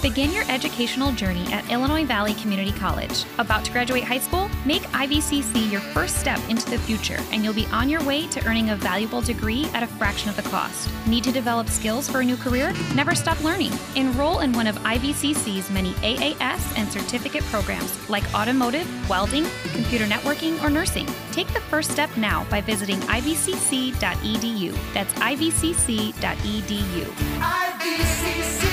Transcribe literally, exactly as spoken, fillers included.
Begin your educational journey at Illinois Valley Community College. About to graduate high school? Make I V C C your first step into the future, and you'll be on your way to earning a valuable degree at a fraction of the cost. Need to develop skills for a new career? Never stop learning. Enroll in one of I V C C's many A A S and certificate programs like automotive, welding, computer networking, or nursing. Take the first step now by visiting I V C C dot E D U. That's I V C C dot E D U. I V C C.